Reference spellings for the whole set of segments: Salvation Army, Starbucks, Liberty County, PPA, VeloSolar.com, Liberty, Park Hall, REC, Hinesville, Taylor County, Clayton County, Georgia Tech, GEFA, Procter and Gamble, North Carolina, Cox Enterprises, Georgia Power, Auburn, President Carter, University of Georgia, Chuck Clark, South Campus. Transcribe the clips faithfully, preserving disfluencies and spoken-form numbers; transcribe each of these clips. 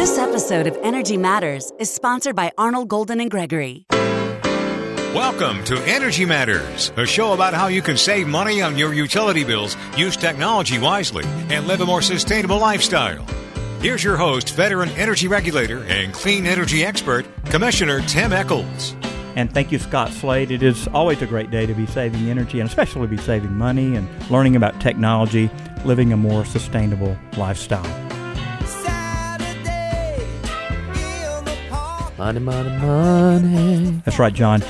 This episode of Energy Matters is sponsored by Arnold Golden and Gregory. Welcome to Energy Matters, a show about how you can save money on your utility bills, use technology wisely, and live a more sustainable lifestyle. Here's your host, veteran energy regulator and clean energy expert, Commissioner Tim Echols. And thank you, Scott Slade. It is always a great day to be saving energy and especially to be saving money and learning about technology, living a more sustainable lifestyle. Saturday, in the park. Money, money, money. That's right, John.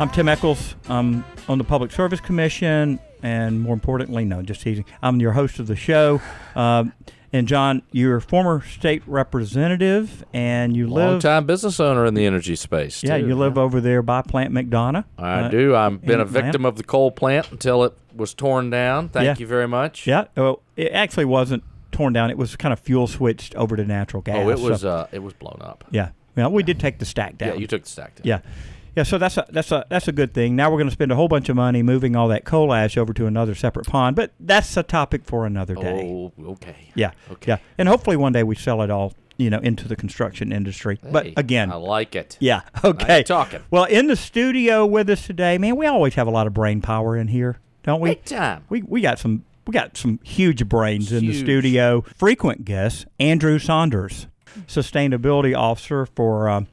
I'm Tim Echols. I'm on the Public Service Commission, and more importantly, no, just teasing, I'm your host of the show. Um, And, John, you're a former state representative, and you live... Long-time business owner in the energy space, too. Yeah, you live over there by Plant McDonough. I uh, do. I've been a victim of the coal plant until it was torn down. Thank yeah. you very much. Yeah. Well, it actually wasn't torn down. It was kind of fuel-switched over to natural gas. Oh, it was so, uh, it was blown up. Yeah. Well, we yeah. did take the stack down. Yeah, you took the stack down. Yeah. Yeah, so that's a, that's a, that's a good thing. Now we're going to spend a whole bunch of money moving all that coal ash over to another separate pond, but that's a topic for another day. Oh, okay. Yeah, okay. yeah. And hopefully one day we sell it all, you know, into the construction industry. Hey, but again. I like it. Yeah, okay. Talking. Well, in the studio with us today, man, we always have a lot of brain power in here, don't we? Big time. We, we got some we got some huge brains huge. in the studio. Frequent guest, Andrew Saunders, sustainability officer for um,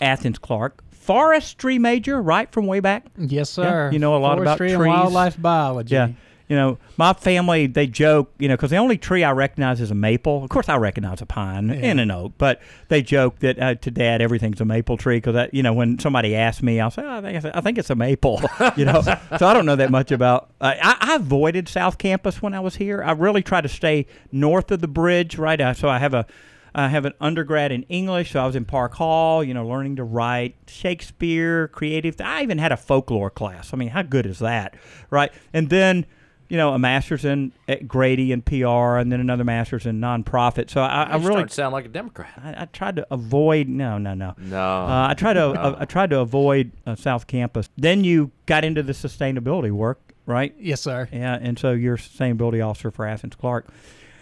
Athens-Clarke. Forestry major, right, from way back? Yes, sir. Yeah, you know a lot Forestry about trees. And wildlife biology. Yeah. You know, my family, they joke, you know, because the only tree I recognize is a maple. Of course, I recognize a pine yeah. and an oak, but they joke that uh, to Dad, everything's a maple tree because, you know, when somebody asks me, I'll say, oh, I, think, I think it's a maple, you know. So I don't know that much about uh, – I, I avoided South Campus when I was here. I really try to stay north of the bridge, right? Uh, so I have a – I have an undergrad in English, so I was in Park Hall, you know, learning to write Shakespeare, creative. Th- I even had a folklore class. I mean, how good is that, right? And then, you know, a master's in at Grady in P R, and then another master's in nonprofit. So I, I really started to sound like a Democrat. I, I tried to avoid. No, no, no. No. Uh, I tried to. No. Uh, I tried to avoid uh, South Campus. Then you got into the sustainability work, right? Yes, sir. Yeah, and so you're sustainability officer for Athens-Clarke.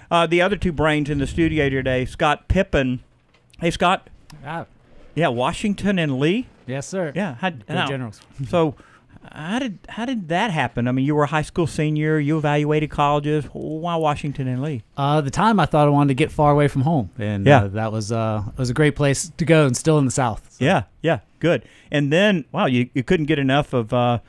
Uh, the other two brains in the studio today, Scott Pippin. Hey, Scott. Wow. Yeah, Washington and Lee. Yes, sir. Yeah. How, now, generals. So how did how did that happen? I mean, you were a high school senior. You evaluated colleges. Why Washington and Lee? Uh, at the time, I thought I wanted to get far away from home. And yeah. uh, that was uh, it was a great place to go and still in the South. So. Yeah, yeah, good. And then, wow, you, you couldn't get enough of, uh,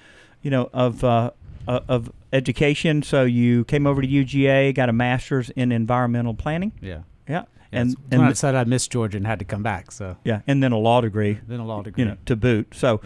you know, of uh, of education, so you came over to U G A, got a master's in environmental planning. Yeah, yeah, yeah and, and I decided I missed Georgia and had to come back. So yeah, and then a law degree. Then a law degree, you know, to boot. So,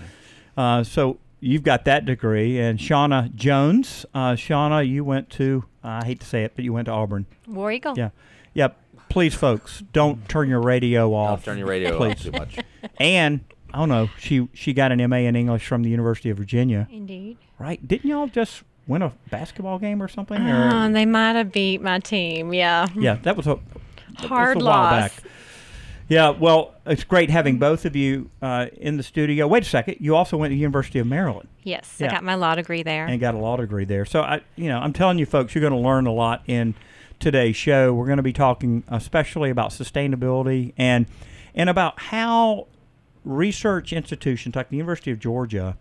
uh, so you've got that degree. And Shana Jones, uh, Shana, you went to uh, I hate to say it, but you went to Auburn. War Eagle. Yeah, yeah. Please, folks, don't turn your radio off. Don't turn your radio off too much. And I don't know. She she got an M A in English from the University of Virginia. Indeed. Right? Didn't y'all just win a basketball game or something? Or? Oh, they might have beat my team. Yeah. Yeah, that was a hard was a while loss. Back. Yeah. Well, it's great having both of you uh, in the studio. Wait a second. You also went to the University of Maryland. Yes, yeah. I got my law degree there. And got a law degree there. So I, you know, I'm telling you, folks, you're going to learn a lot in today's show. We're going to be talking especially about sustainability and and about how research institutions like the University of Georgia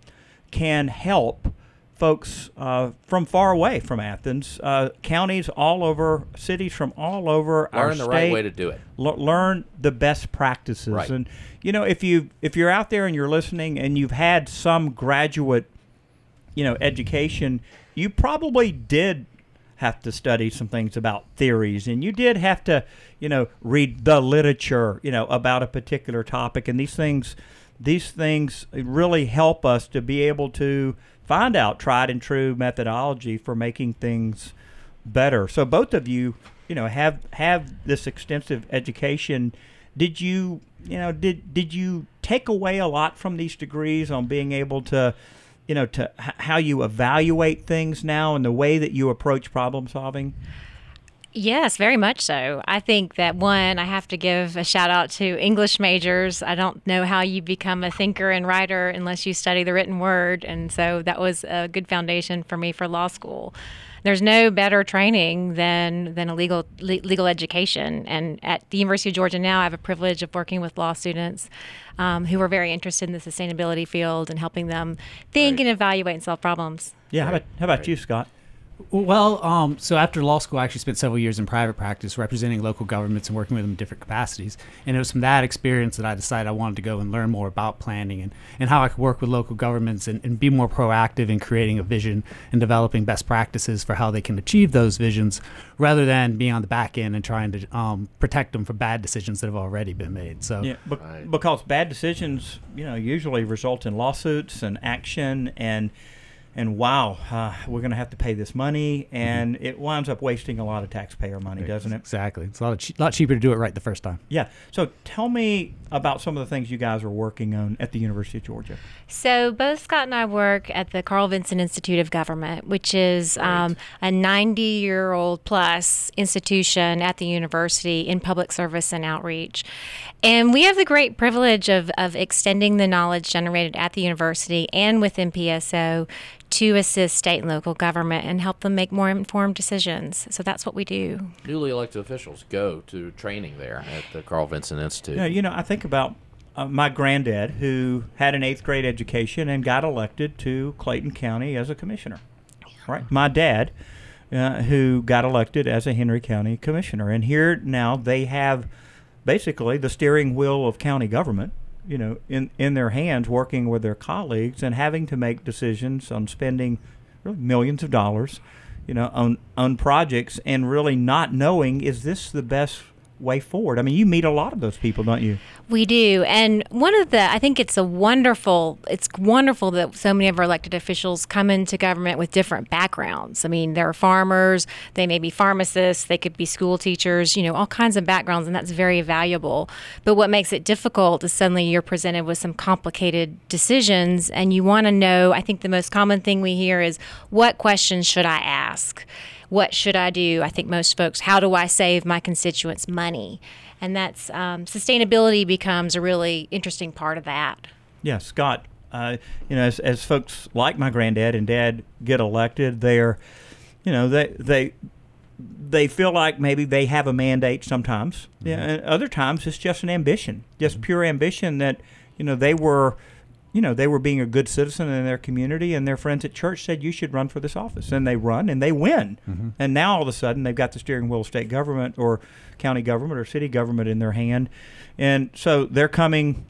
can help folks uh, from far away from Athens, uh, counties all over, cities from all over learn our state. Learn the right way to do it. L- learn the best practices. Right. And, you know, if, you, if you're out there and you're listening and you've had some graduate, you know, education, you probably did have to study some things about theories, and you did have to, you know, read the literature, you know, about a particular topic. And these things, these things really help us to be able to find out tried and true methodology for making things better. So both of you, you know, have have this extensive education. Did you, you know, did did you take away a lot from these degrees on being able to, you know, to h- how you evaluate things now and the way that you approach problem solving? Yes, very much so. I think that, one, I have to give a shout out to English majors. I don't know how you become a thinker and writer unless you study the written word. And so that was a good foundation for me for law school. There's no better training than than a legal le- legal education. And at the University of Georgia now, I have a privilege of working with law students um, who are very interested in the sustainability field and helping them think right. and evaluate and solve problems. Yeah. How about, how about right. you, Scott? Well, um, so after law school, I actually spent several years in private practice representing local governments and working with them in different capacities. And it was from that experience that I decided I wanted to go and learn more about planning and, and how I could work with local governments and, and be more proactive in creating a vision and developing best practices for how they can achieve those visions rather than being on the back end and trying to um, protect them from bad decisions that have already been made. So, yeah, be- right. because bad decisions, you know, usually result in lawsuits and action and And wow, uh, we're going to have to pay this money, and mm-hmm. it winds up wasting a lot of taxpayer money, doesn't it? Exactly. It's a lot, of che- lot cheaper to do it right the first time. Yeah. So tell me about some of the things you guys are working on at the University of Georgia. So both Scott and I work at the Carl Vinson Institute of Government, which is um, a ninety-year-old plus institution at the university in public service and outreach. And we have the great privilege of, of extending the knowledge generated at the university and within P S O to assist state and local government and help them make more informed decisions. So that's what we do. Newly elected officials go to training there at the Carl Vinson Institute. Yeah, you know, I think about uh, my granddad who had an eighth grade education and got elected to Clayton County as a commissioner. Right? My dad, uh, who got elected as a Henry County commissioner. And here now they have basically the steering wheel of county government, you know, in, in their hands, working with their colleagues and having to make decisions on spending really millions of dollars, you know, on, on projects and really not knowing, is this the best way forward? I mean, you meet a lot of those people, don't you? We do. And one of the, I think it's a wonderful, it's wonderful that so many of our elected officials come into government with different backgrounds. I mean, there are farmers, they may be pharmacists, they could be school teachers, you know, all kinds of backgrounds, and that's very valuable. But what makes it difficult is suddenly you're presented with some complicated decisions, and you want to know, I think the most common thing we hear is, what questions should I ask? What should I do? I think most folks, how do I save my constituents money? And that's um, sustainability becomes a really interesting part of that. Yeah, Scott, uh, you know, as, as folks like my granddad and dad get elected, they're, you know, they they they feel like maybe they have a mandate sometimes. Mm-hmm. Yeah, and other times it's just an ambition, just mm-hmm. pure ambition that, you know, they were. You know, they were being a good citizen in their community, and their friends at church said, you should run for this office. And they run, and they win. Mm-hmm. And now all of a sudden they've got the steering wheel of state government or county government or city government in their hand. And so they're coming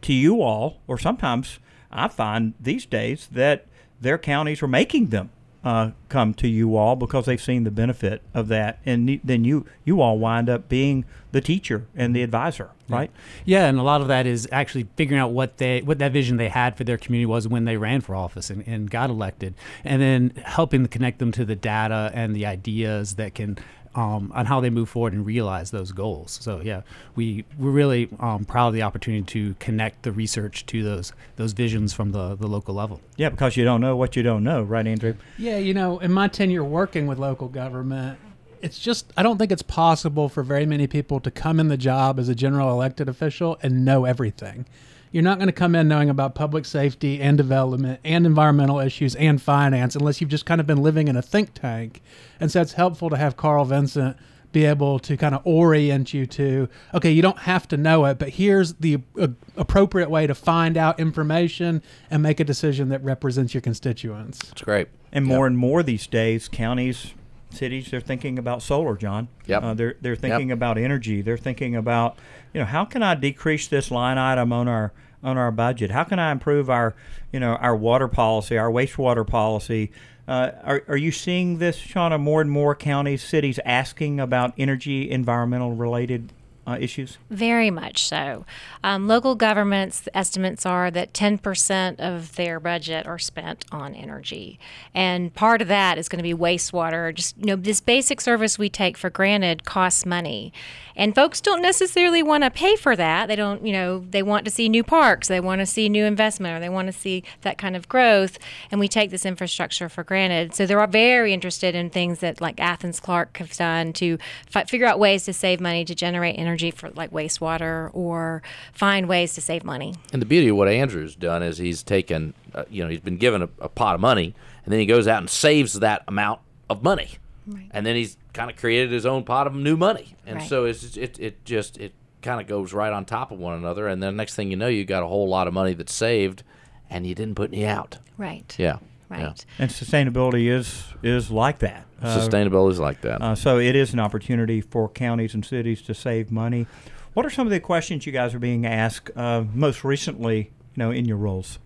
to you all, or sometimes I find these days that their counties are making them uh, come to you all because they've seen the benefit of that. And then you, you all wind up being the teacher and the advisor. Right. Yeah, and a lot of that is actually figuring out what they, what that vision they had for their community was when they ran for office and, and got elected, and then helping to connect them to the data and the ideas that can, um, on how they move forward and realize those goals. So yeah, we we're really um, proud of the opportunity to connect the research to those those visions from the the local level. Yeah, because you don't know what you don't know, right, Andrew? Yeah, you know, in my tenure working with local government, it's just, I don't think it's possible for very many people to come in the job as a general elected official and know everything. You're not going to come in knowing about public safety and development and environmental issues and finance unless you've just kind of been living in a think tank. And so it's helpful to have Carl Vincent be able to kind of orient you to, okay, you don't have to know it, but here's the uh, appropriate way to find out information and make a decision that represents your constituents. That's great. And more yep. and more these days, counties, cities, they're thinking about solar, John. Yep. Uh, they're they're thinking yep. about energy. They're thinking about, you know, how can I decrease this line item on our on our budget? How can I improve our, you know, our water policy, our wastewater policy? Uh, are are you seeing this, Shana? More and more counties, cities asking about energy, environmental related uh, issues? Very much so. Um, local governments' estimates are that ten percent of their budget are spent on energy. And part of that is going to be wastewater. Just, you know, this basic service we take for granted costs money. And folks don't necessarily want to pay for that. They don't, you know, they want to see new parks, they want to see new investment, or they want to see that kind of growth. And we take this infrastructure for granted. So they're very interested in things that like Athens-Clarke have done to fi- figure out ways to save money, to generate energy for like wastewater, or find ways to save money. And the beauty of what Andrew's done is he's taken, uh, you know, he's been given a, a pot of money, and then he goes out and saves that amount of money. Right. And then he's kind of created his own pot of new money. And right. so it's, it it just it kind of goes right on top of one another. And then the next thing you know, you got a whole lot of money that's saved, and you didn't put any out. Right. Yeah. Right. Yeah. And sustainability is is like that. Sustainability uh, is like that. Uh, so it is an opportunity for counties and cities to save money. What are some of the questions you guys are being asked uh, most recently, you know, in your roles?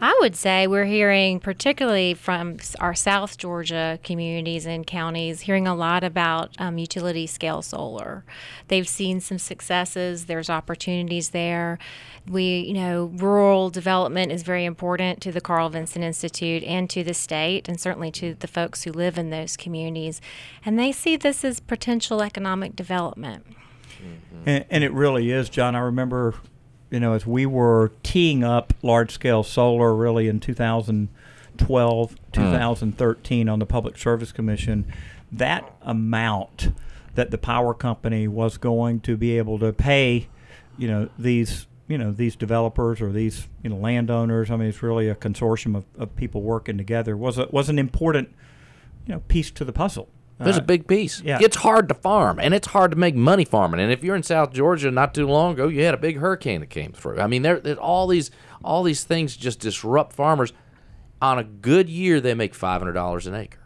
I would say we're hearing, particularly from our South Georgia communities and counties, hearing a lot about um, utility-scale solar. They've seen some successes. There's opportunities there. We, you know, rural development is very important to the Carl Vinson Institute and to the state, and certainly to the folks who live in those communities. And they see this as potential economic development. Mm-hmm. And, and it really is, John. I remember... You know, as we were teeing up large-scale solar really in two thousand twelve, two thousand thirteen on the Public Service Commission, that amount that the power company was going to be able to pay, you know, these, you know, these developers or these, you know, landowners, I mean, it's really a consortium of, of people working together, was a, was an important, you know, piece to the puzzle. There's uh, a big piece. Yeah. It's hard to farm, and it's hard to make money farming. And if you're in South Georgia, not too long ago, you had a big hurricane that came through. I mean, there, there's all these all these things just disrupt farmers. On a good year, they make five hundred dollars an acre.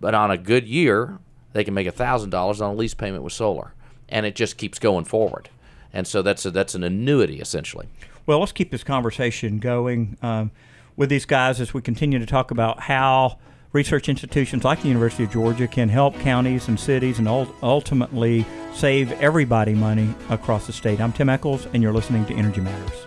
But on a good year, they can make one thousand dollars on a lease payment with solar. And it just keeps going forward. And so that's a, that's an annuity, essentially. Well, let's keep this conversation going um, with these guys as we continue to talk about how research institutions like the University of Georgia can help counties and cities and ultimately save everybody money across the state. I'm Tim Echols, and you're listening to Energy Matters.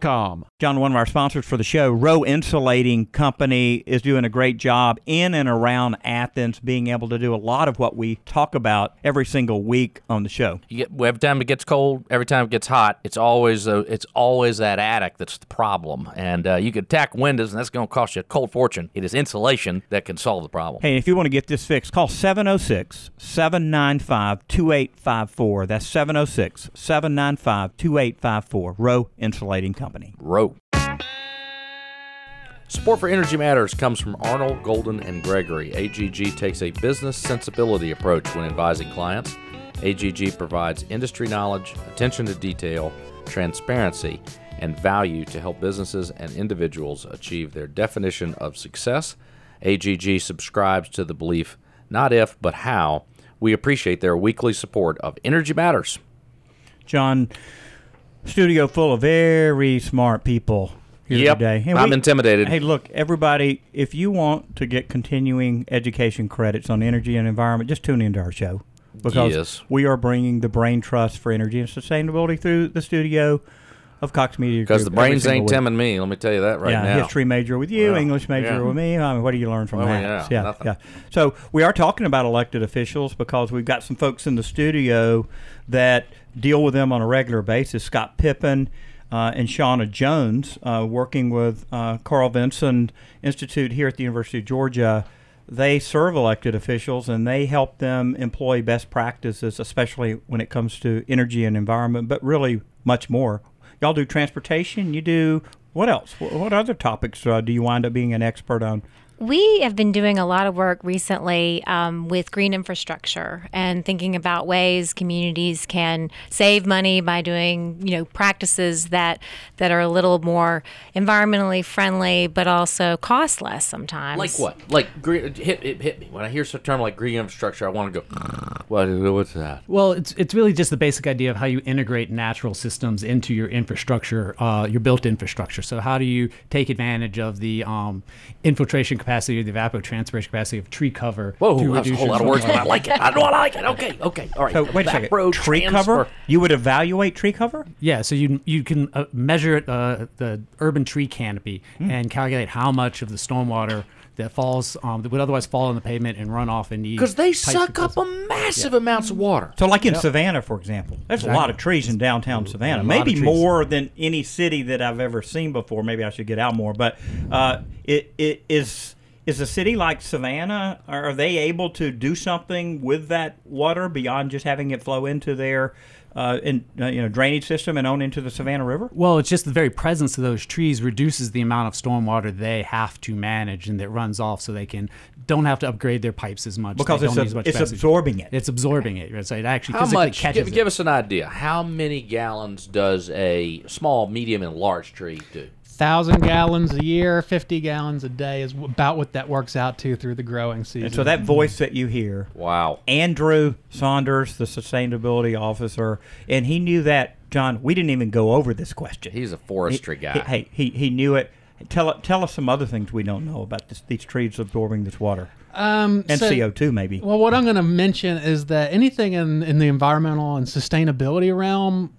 com. John, one of our sponsors for the show, Rowe Insulating Company, is doing a great job in and around Athens, being able to do a lot of what we talk about every single week on the show. You get, every time it gets cold, every time it gets hot, it's always a, it's always that attic that's the problem. And uh, you could tack windows, and that's going to cost you a cold fortune. It is insulation that can solve the problem. Hey, if you want to get this fixed, call seven oh six, seven nine five, two eight five four. That's seven oh six, seven nine five, two eight five four, Rowe Insulating Company. Row. Support for Energy Matters comes from Arnold Golden and Gregory. A G G takes a business sensibility approach when advising clients. A G G provides industry knowledge, attention to detail, transparency, and value to help businesses and individuals achieve their definition of success. A G G subscribes to the belief, not if, but how. We appreciate their weekly support of Energy Matters. John, studio full of very smart people here yep, today. Hey, we, I'm intimidated. Hey, look, everybody, if you want to get continuing education credits on energy and environment, just tune into our show, because yes. we are bringing the Brain Trust for Energy and Sustainability through the studio of Cox Media Group. Because the brains ain't Tim and me, let me tell you that right yeah, now. History major with you, well, English major yeah. with me. I mean, what do you learn from well, that? Yeah, yeah, yeah. So we are talking about elected officials because we've got some folks in the studio that deal with them on a regular basis. Scott Pippin uh, and Shana Jones, uh, working with uh, Carl Vinson Institute here at the University of Georgia. They serve elected officials, and they help them employ best practices, especially when it comes to energy and environment, but really much more. Y'all do transportation, you do What else? What other topics uh, do you wind up being an expert on? We have been doing a lot of work recently um, with green infrastructure and thinking about ways communities can save money by doing, you know, practices that that are a little more environmentally friendly, but also cost less sometimes. Like what? Like green, hit it hit me when I hear a term like green infrastructure. I want to go, what is, what's that? Well, it's it's really just the basic idea of how you integrate natural systems into your infrastructure, uh, your built infrastructure. So how do you take advantage of the um, infiltration capacity? capacity, the evapotranspiration capacity of tree cover. Whoa, to that's a whole lot of words, but I like it. I know I like it. Okay, okay, all right. So wait a second. Tree cover? You would evaluate tree cover? Yeah, so you you can uh, measure uh, the urban tree canopy mm. and calculate how much of the stormwater that falls, um, that would otherwise fall on the pavement and run off and eat. Because they suck up a massive yeah. amounts of water. So like in yep. Savannah, for example, there's exactly. a lot of trees in downtown Savannah, maybe more than any city that I've ever seen before. Maybe I should get out more, but uh, it it is... Is a city like Savannah, are they able to do something with that water beyond just having it flow into their uh, in, uh, you know, drainage system and on into the Savannah River? Well, it's just the very presence of those trees reduces the amount of stormwater they have to manage and that runs off, so they can don't have to upgrade their pipes as much. Because it's, ab- much it's absorbing it. It's absorbing it. Right? So it actually how physically much, catches give, it. Give us an idea. How many gallons does a small, medium, and large tree do? one thousand gallons a year, fifty gallons a day is about what that works out to through the growing season. And so that voice that you hear, wow, Andrew Saunders, the sustainability officer, and he knew that, John, we didn't even go over this question. He's a forestry he, guy. He, hey, he, he knew it. Tell tell us some other things we don't know about this, these trees absorbing this water um, and so, C O two maybe. Well, what I'm going to mention is that anything in, in the environmental and sustainability realm,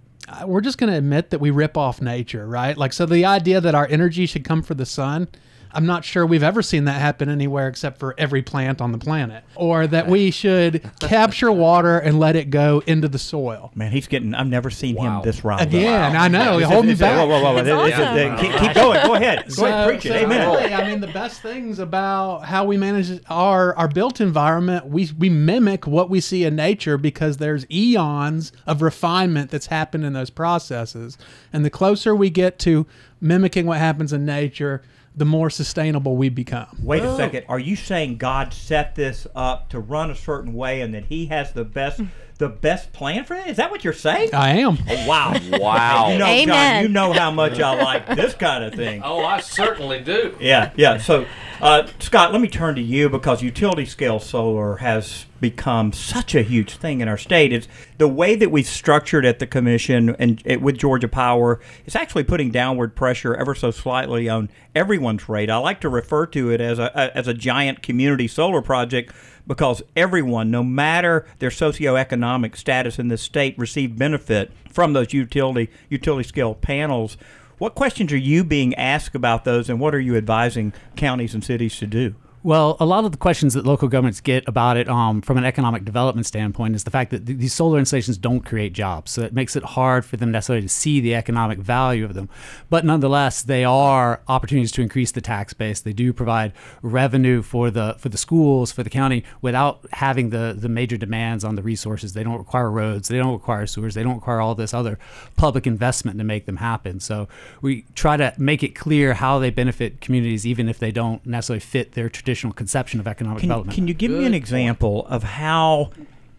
we're just going to admit that we rip off nature, right? Like, so the idea that our energy should come from the sun, I'm not sure we've ever seen that happen anywhere except for every plant on the planet. Or that we should capture water and let it go into the soil. Man, he's getting, I've never seen wow. him this riled Again, wow. I know. Yeah, hold me back. Whoa, whoa, whoa. It's it's awesome. Keep, keep going. Go ahead. Go so, ahead. Preach so it. Amen. Really, I mean, the best things about how we manage our, our built environment, we, we mimic what we see in nature because there's eons of refinement that's happened in those processes. And the closer we get to mimicking what happens in nature, the more sustainable we become. Wait a second. Are you saying God set this up to run a certain way and that he has the best the best plan for it? Is that what you're saying? I am. Oh, wow. Wow. You know, amen. John, you know how much I like this kind of thing. Oh, I certainly do. Yeah, yeah. So, uh, Scott, let me turn to you because utility-scale solar has become such a huge thing in our state. It's the way that we've structured at the commission and it, with Georgia Power, it's actually putting downward pressure ever so slightly on everyone's rate. I like to refer to it as a, a as a giant community solar project because everyone, no matter their socioeconomic status in this state, receive benefit from those utility utility scale panels. What questions are you being asked about those, and what are you advising counties and cities to do? Well, a lot of the questions that local governments get about it um, from an economic development standpoint is the fact that th- these solar installations don't create jobs. So it makes it hard for them necessarily to see the economic value of them. But nonetheless, they are opportunities to increase the tax base. They do provide revenue for the for the schools, for the county, without having the, the major demands on the resources. They don't require roads. They don't require sewers. They don't require all this other public investment to make them happen. So we try to make it clear how they benefit communities, even if they don't necessarily fit their traditional conception of economic can, development. Can you give Good me an example point. Of how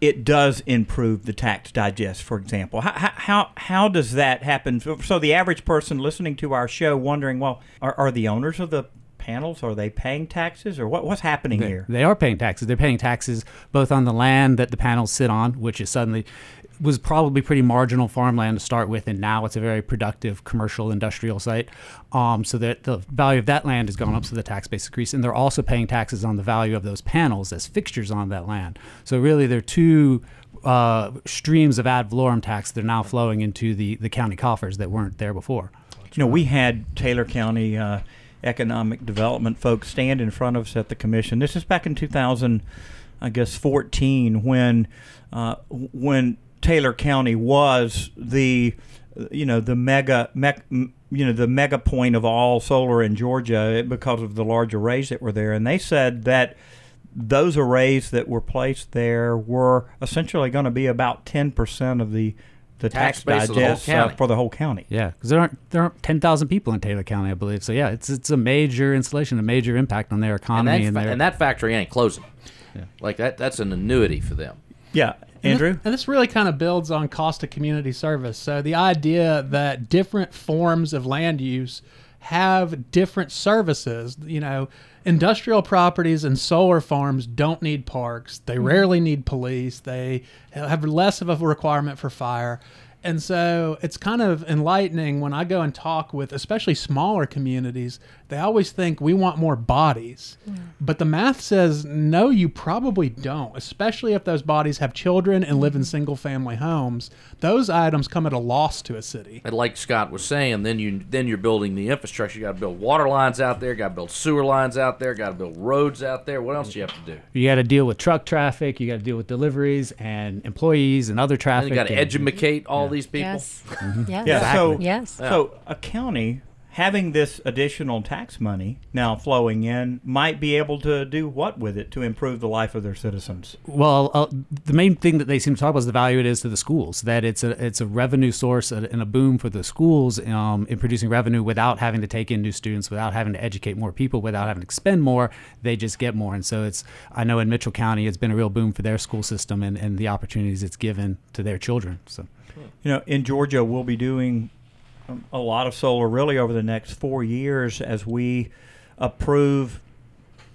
it does improve the tax digest, for example? How how how does that happen? So the average person listening to our show wondering, well, are, are the owners of the panels, are they paying taxes, or what, what's happening they, here? They are paying taxes. They're paying taxes both on the land that the panels sit on, which is suddenly was probably pretty marginal farmland to start with, and now it's a very productive commercial industrial site. Um, so that the value of that land has gone up, so the tax base increased, and they're also paying taxes on the value of those panels as fixtures on that land. So really, there are two uh, streams of ad valorem tax that are now flowing into the, the county coffers that weren't there before. You know, we had Taylor County uh, economic development folks stand in front of us at the commission. This is back in two thousand, I guess, fourteen, when uh, when Taylor County was the, you know, the mega, me, you know, the mega point of all solar in Georgia because of the large arrays that were there, and they said that those arrays that were placed there were essentially going to be about ten percent of the the tax, tax base digest the uh, for the whole county. Yeah, because there aren't there aren't ten thousand people in Taylor County, I believe. So yeah, it's it's a major installation, a major impact on their economy, and, and, fa- their... and that factory ain't closing. Yeah. Like that that's an annuity for them. Yeah. Andrew? And this, and this really kind of builds on cost of community service. So the idea that different forms of land use have different services, you know, industrial properties and solar farms don't need parks. They rarely need police. They have less of a requirement for fire. And so it's kind of enlightening when I go and talk with, especially smaller communities, they always think we want more bodies. Yeah. But the math says, no, you probably don't, especially if those bodies have children and live in single-family homes. Those items come at a loss to a city. And like Scott was saying, then, you, then you're building the infrastructure. You got to build water lines out there, got to build sewer lines out there, got to build roads out there. What else do you have to do? You got to deal with truck traffic. You got to deal with deliveries and employees and other traffic. And you got to educate all yeah. these people. Yes. Mm-hmm. yes. Yeah. Exactly. So, yes. So a county having this additional tax money now flowing in might be able to do what with it to improve the life of their citizens? Well, uh, the main thing that they seem to talk about is the value it is to the schools, that it's a it's a revenue source and a boom for the schools um, in producing revenue without having to take in new students, without having to educate more people, without having to spend more. They just get more. And so it's, I know in Mitchell County, it's been a real boom for their school system and, and the opportunities it's given to their children. So, you know, in Georgia, we'll be doing a lot of solar really over the next four years as we approve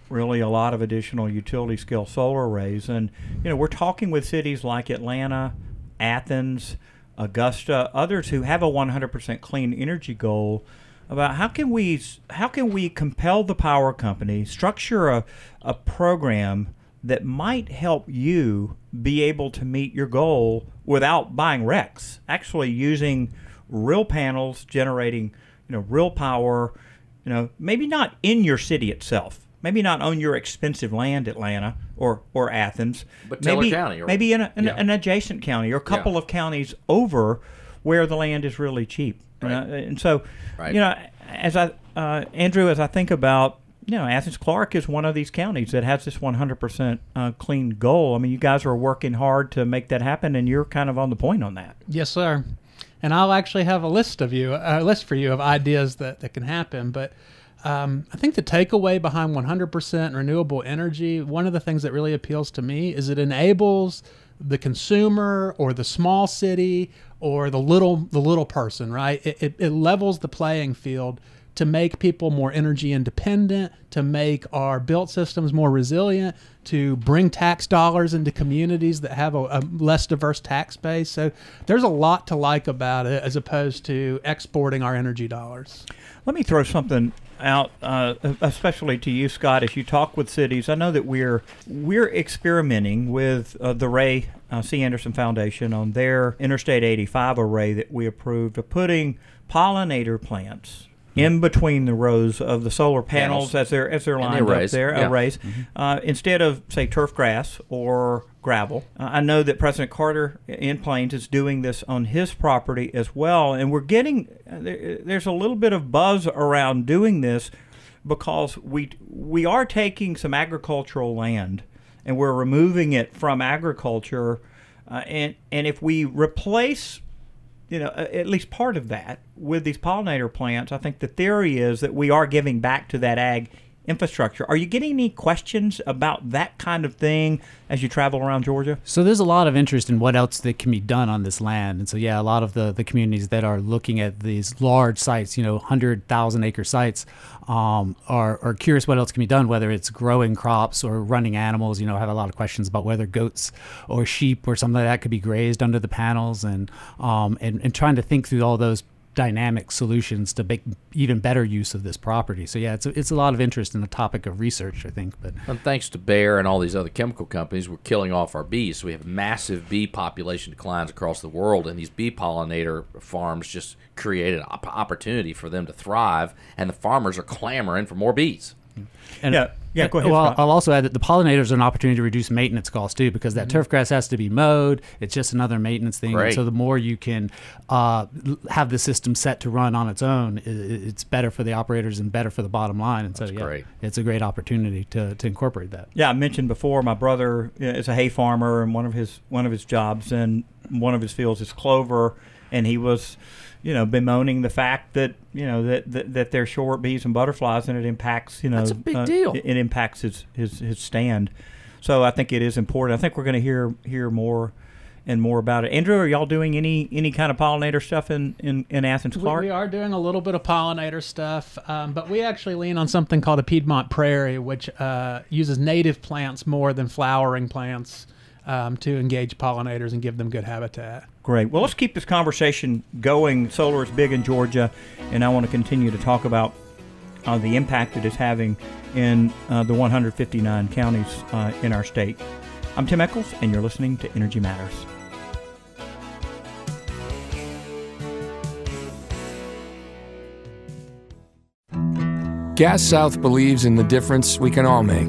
really a lot of additional utility scale solar arrays. And, you know, we're talking with cities like Atlanta, Athens, Augusta, others who have a one hundred percent clean energy goal about how can we how can we compel the power company, structure a, a program that might help you be able to meet your goal without buying RECs, actually using real panels generating, you know, real power, you know, maybe not in your city itself, maybe not on your expensive land, Atlanta or, or Athens, but Taylor maybe, County, or, maybe in a, an, yeah. an adjacent county or a couple yeah. of counties over where the land is really cheap. Right. Uh, and so, right. you know, as I, uh, Andrew, as I think about, you know, Athens-Clarke is one of these counties that has this one hundred percent uh, clean goal. I mean, you guys are working hard to make that happen, and you're kind of on the point on that. Yes, sir. And I'll actually have a list of you, a list for you of ideas that, that can happen. But um, I think the takeaway behind one hundred percent renewable energy, one of the things that really appeals to me is it enables the consumer or the small city or the little the little person, right? It, it, it levels the playing field to make people more energy independent, to make our built systems more resilient, to bring tax dollars into communities that have a, a less diverse tax base. So there's a lot to like about it as opposed to exporting our energy dollars. Let me throw something out, uh, especially to you, Scott, as you talk with cities. I know that we're we're experimenting with uh, the Ray uh, C. Anderson Foundation on their Interstate eighty-five array that we approved of putting pollinator plants in between the rows of the solar panels, panels. as they're as they're lined up there, yeah. arrays, mm-hmm. uh, instead of, say, turf grass or gravel. Uh, I know that President Carter in Plains is doing this on his property as well, and we're getting uh, there, there's a little bit of buzz around doing this because we we are taking some agricultural land and we're removing it from agriculture, uh, and and if we replace you know, at least part of that with these pollinator plants, I think the theory is that we are giving back to that ag infrastructure. Are you getting any questions about that kind of thing as you travel around Georgia? So there's a lot of interest in what else that can be done on this land. And so, yeah, a lot of the, the communities that are looking at these large sites, you know, one hundred thousand acre sites, um, are, are curious what else can be done, whether it's growing crops or running animals. You know, I have a lot of questions about whether goats or sheep or something like that could be grazed under the panels, and um, and, and trying to think through all those dynamic solutions to make even better use of this property. So yeah, it's a, it's a lot of interest in the topic of research, I think. But and thanks to Bayer and all these other chemical companies, we're killing off our bees. So we have massive bee population declines across the world, and these bee pollinator farms just created an opportunity for them to thrive, and the farmers are clamoring for more bees. And yeah, Yeah, go ahead. Well, I'll also add that the pollinators are an opportunity to reduce maintenance costs too, because that mm-hmm. turf grass has to be mowed. It's just another maintenance thing. Great. And so the more you can uh, have the system set to run on its own, it's better for the operators and better for the bottom line. And That's so yeah, great. It's a great opportunity to, to incorporate that. Yeah, I mentioned before my brother is a hay farmer, and one of his one of his jobs and one of his fields is clover, and he was, you know, bemoaning the fact that, you know, that, that, that they're short bees and butterflies, and it impacts, you know, that's a big uh, deal. It, it impacts his, his, his stand. So I think it is important. I think we're going to hear hear more and more about it. Andrew, are y'all doing any any kind of pollinator stuff in, in, in Athens-Clarke? We, we are doing a little bit of pollinator stuff, um, but we actually lean on something called a Piedmont Prairie, which uh, uses native plants more than flowering plants um, to engage pollinators and give them good habitat. Great. Well, let's keep this conversation going. Solar is big in Georgia, and I want to continue to talk about uh, the impact it is having in uh, the one hundred fifty-nine counties uh, in our state. I'm Tim Echols, and you're listening to Energy Matters. Gas South believes in the difference we can all make,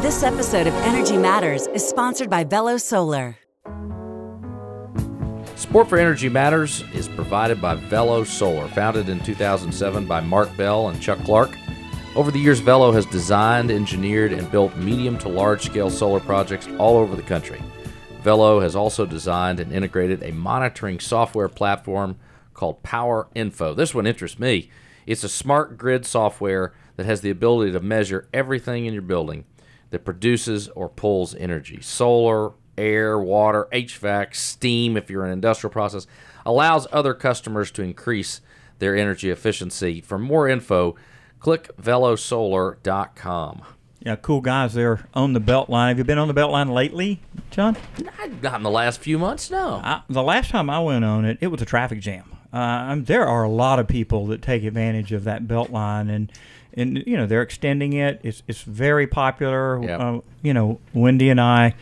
This episode of Energy Matters is sponsored by Velo Solar. Support for Energy Matters is provided by Velo Solar, founded in two thousand seven by Mark Bell and Chuck Clark. Over the years, Velo has designed, engineered, and built medium to large-scale solar projects all over the country. Velo has also designed and integrated a monitoring software platform called Power Info. This one interests me. It's a smart grid software that has the ability to measure everything in your building that produces or pulls energy. Solar, air, water, H V A C, steam, if you're an industrial process, allows other customers to increase their energy efficiency. For more info, click velo solar dot com. Yeah, cool guys there on the Beltline. Have you been on the Beltline lately, John? Not in the last few months, no. I, the last time I went on it, it was a traffic jam. Uh, there are a lot of people that take advantage of that Beltline, and and you know they're extending it. It's it's very popular. Yep. Uh, you know, Wendy and I,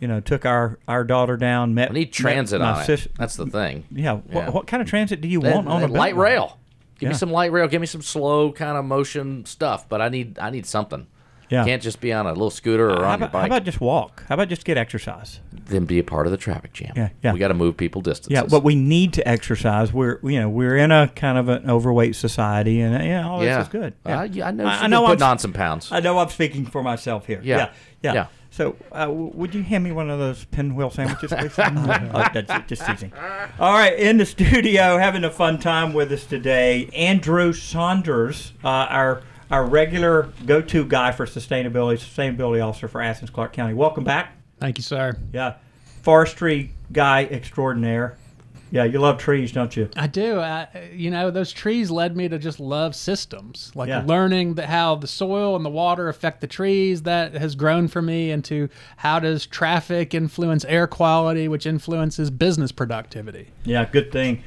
you know, took our, our daughter down. Met. We need transit on sis- it. That's the thing. Yeah. yeah. What, what kind of transit do you want that, on a light Beltline? Rail? Give yeah. me some light rail. Give me some slow kind of motion stuff. But I need I need something. Yeah. Can't just be on a little scooter or uh, on about, your bike. How about just walk? How about just get exercise? Then be a part of the traffic jam. Yeah, yeah. We got to move people distances. Yeah, but we need to exercise. We're you know we're in a kind of an overweight society, and yeah, all yeah. this is good. Yeah. Uh, yeah, I know. I, I know putting I'm, on some pounds. I know. I'm speaking for myself here. Yeah, yeah. yeah. yeah. So, uh, w- would you hand me one of those pinwheel sandwiches, please? Oh, that's just teasing. All right, in the studio, having a fun time with us today, Andrew Saunders, uh, our. Our regular go-to guy for sustainability, sustainability officer for Athens-Clarke County. Welcome back. Thank you, sir. Yeah, forestry guy extraordinaire. Yeah, you love trees, don't you? I do. I, you know, those trees led me to just love systems, like yeah. learning the, how the soil and the water affect the trees. That has grown for me into how does traffic influence air quality, which influences business productivity. Yeah, good thing.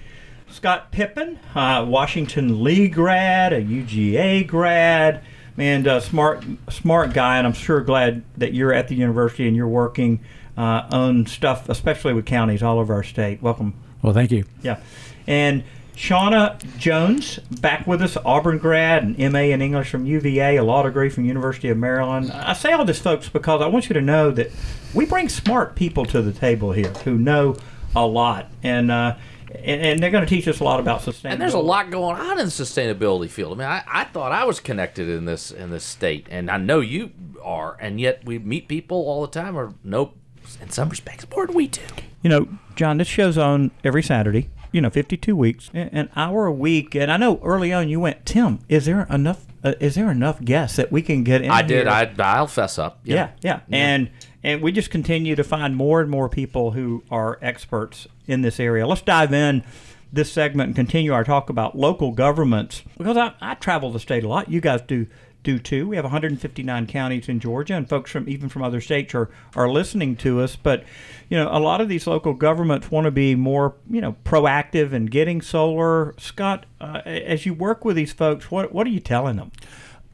Scott Pippin, uh, Washington Lee grad, a U G A grad, and a smart, smart guy, and I'm sure glad that you're at the university and you're working uh, on stuff, especially with counties all over our state. Welcome. Well, thank you. Yeah. And Shana Jones, back with us, Auburn grad, an M A in English from U V A, a law degree from University of Maryland. I say all this, folks, because I want you to know that we bring smart people to the table here who know a lot, and uh And, and they're going to teach us a lot about sustainability. And there's a lot going on in the sustainability field. I mean, I, I thought I was connected in this in this state, and I know you are, and yet we meet people all the time or know in some respects more than we do. You know, John, this show's on every Saturday, you know, fifty-two weeks, an hour a week. And I know early on you went, Tim, is there enough uh, is there enough guests that we can get in I here? did. I, I'll fess up. Yeah. Yeah, yeah. yeah. And, and we just continue to find more and more people who are experts in this area. Let's dive in this segment and continue our talk about local governments. Because I, I travel the state a lot. You guys do do too. We have one hundred fifty-nine counties in Georgia, and folks from even from other states are, are listening to us. But, you know, a lot of these local governments want to be more, you know, proactive in getting solar. Scott, uh, as you work with these folks, what what are you telling them?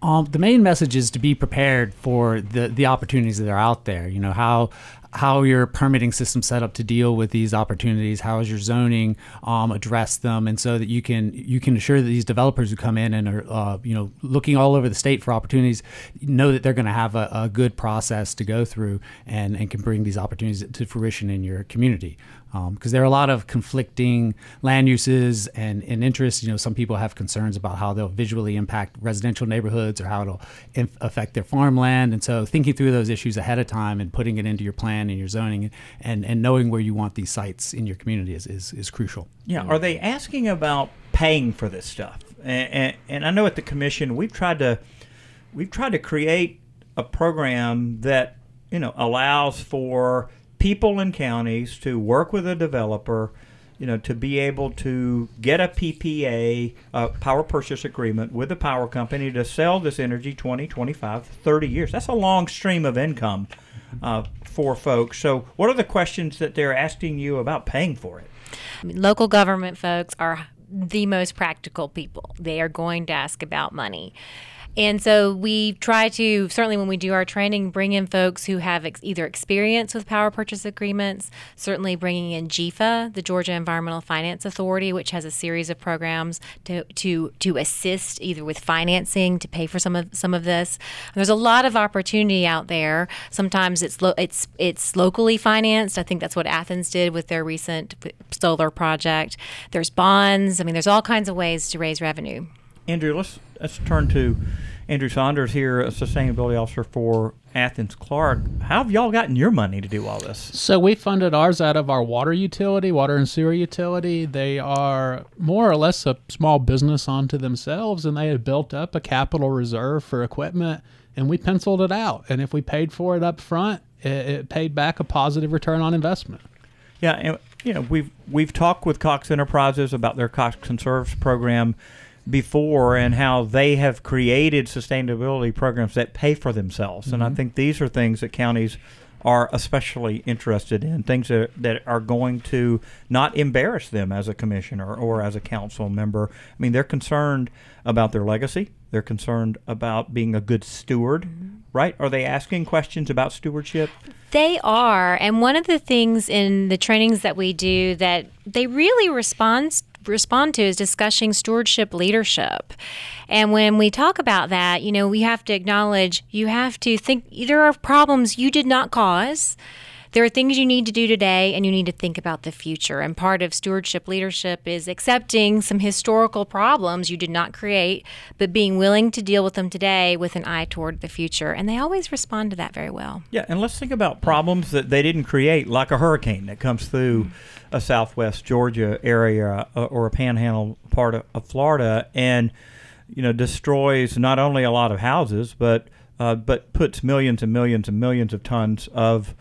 Um, the main message is to be prepared for the, the opportunities that are out there. You know, how how your permitting system set up to deal with these opportunities, how is your zoning um, address them, and so that you can you can assure that these developers who come in and are uh, you know looking all over the state for opportunities know that they're going to have a, a good process to go through and, and can bring these opportunities to fruition in your community. Because um, there are a lot of conflicting land uses and, and interests. You know, some people have concerns about how they'll visually impact residential neighborhoods or how it'll inf- affect their farmland. And so thinking through those issues ahead of time and putting it into your plan and your zoning and, and knowing where you want these sites in your community is, is, is crucial. Yeah. Are they asking about paying for this stuff? And, and, and I know at the commission we've tried to we've tried to create a program that, you know, allows for people in counties to work with a developer, you know, to be able to get a P P A, uh, power purchase agreement with the power company to sell this energy twenty, twenty-five, thirty years. That's a long stream of income uh, for folks. So what are the questions that they're asking you about paying for it? I mean, local government folks are the most practical people. They are going to ask about money. And so we try to, certainly when we do our training, bring in folks who have ex- either experience with power purchase agreements, certainly bringing in G E F A, the Georgia Environmental Finance Authority, which has a series of programs to to, to assist either with financing, to pay for some of some of this. And there's a lot of opportunity out there. Sometimes it's, lo- it's, it's locally financed. I think that's what Athens did with their recent solar project. There's bonds. I mean, there's all kinds of ways to raise revenue. Andrew, let's let's turn to Andrew Saunders here, a sustainability officer for Athens-Clarke. How have y'all gotten your money to do all this? So we funded ours out of our water utility, water and sewer utility. They are more or less a small business onto themselves, and they had built up a capital reserve for equipment, and we penciled it out. And if we paid for it up front, it, it paid back a positive return on investment. Yeah, and you know we've we've talked with Cox Enterprises about their Cox Conserves program before and how they have created sustainability programs that pay for themselves. Mm-hmm. And I think these are things that counties are especially interested in, things that, that are going to not embarrass them as a commissioner or as a council member. I mean, they're concerned about their legacy. They're concerned about being a good steward, mm-hmm. right? Are they asking questions about stewardship? They are. And one of the things in the trainings that we do that they really respond to respond to is discussing stewardship leadership. And when we talk about that, you know, we have to acknowledge, you have to think, there are problems you did not cause. There are things you need to do today, and you need to think about the future. And part of stewardship leadership is accepting some historical problems you did not create, but being willing to deal with them today with an eye toward the future. And they always respond to that very well. Yeah, and let's think about problems that they didn't create, like a hurricane that comes through a southwest Georgia area or a panhandle part of Florida and, you know, destroys not only a lot of houses, but uh, but puts millions and millions and millions of tons of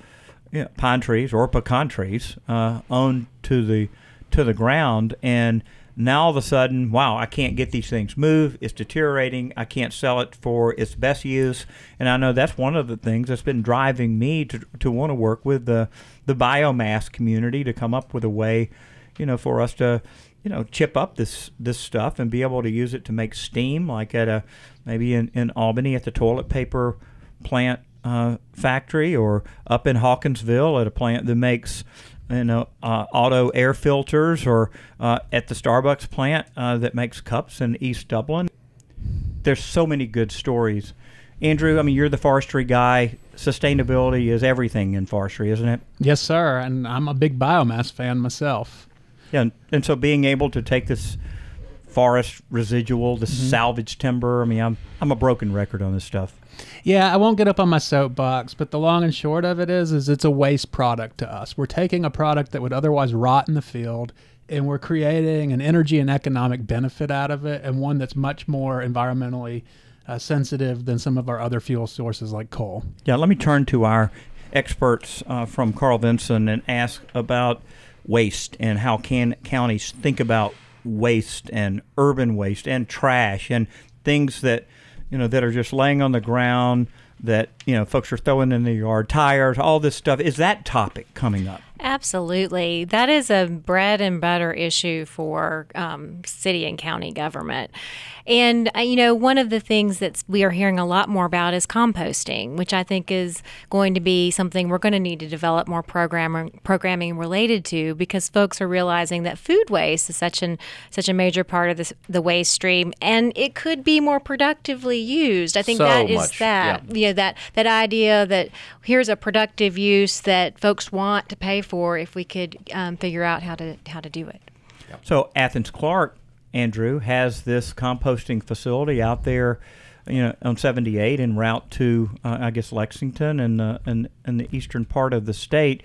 You know, pine trees or pecan trees uh, owned to the to the ground, and now all of a sudden, wow, I can't get these things moved. It's deteriorating. I can't sell it for its best use, and I know that's one of the things that's been driving me to to want to work with the the biomass community to come up with a way, you know, for us to you know chip up this this stuff and be able to use it to make steam, like at a maybe in, in Albany at the toilet paper plant Uh, factory, or up in Hawkinsville at a plant that makes you know uh, auto air filters, or uh, at the Starbucks plant uh, that makes cups in East Dublin. There's so many good stories. Andrew, I mean, you're the forestry guy. Sustainability is everything in forestry, isn't it? Yes, sir, and I'm a big biomass fan myself. Yeah, and, and so being able to take this forest residual, the mm-hmm. salvage timber. I mean, I'm I'm a broken record on this stuff. Yeah, I won't get up on my soapbox, but the long and short of it is, is it's a waste product to us. We're taking a product that would otherwise rot in the field, and we're creating an energy and economic benefit out of it, and one that's much more environmentally uh, sensitive than some of our other fuel sources like coal. Yeah, let me turn to our experts uh, from Carl Vinson and ask about waste and how can counties think about waste and urban waste and trash and things that, you know, that are just laying on the ground that, you know, folks are throwing in the yard, tires, all this stuff. Is that topic coming up? Absolutely. That is a bread and butter issue for um, city and county government. And, uh, you know, one of the things that we are hearing a lot more about is composting, which I think is going to be something we're going to need to develop more program, programming related to, because folks are realizing that food waste is such an such a major part of this, the waste stream, and it could be more productively used. I think so that much. is that, yeah. you know, that, that idea that here's a productive use that folks want to pay for if we could um, figure out how to how to do it. Yep. So Athens-Clarke, Andrew, has this composting facility out there, you know, on seventy-eight en route to, uh, I guess, Lexington and uh, and and the eastern part of the state.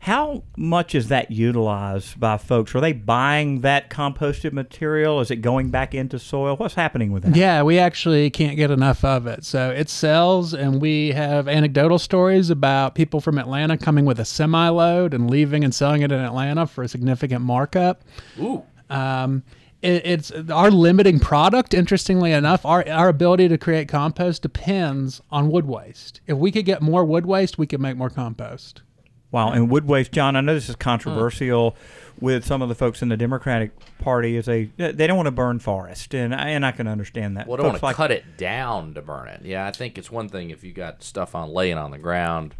How much is that utilized by folks? Are they buying that composted material? Is it going back into soil? What's happening with that? Yeah, we actually can't get enough of it. So it sells, and we have anecdotal stories about people from Atlanta coming with a semi-load and leaving and selling it in Atlanta for a significant markup. Ooh. Um, It's our limiting product, interestingly enough. Our our ability to create compost depends on wood waste. If we could get more wood waste, we could make more compost. Wow, and wood waste, John, I know this is controversial mm. with some of the folks in the Democratic Party. Is they they don't want to burn forest, and I, and I can understand that. Well, don't want to like, cut it down to burn it. Yeah, I think it's one thing if you got stuff on laying on the ground.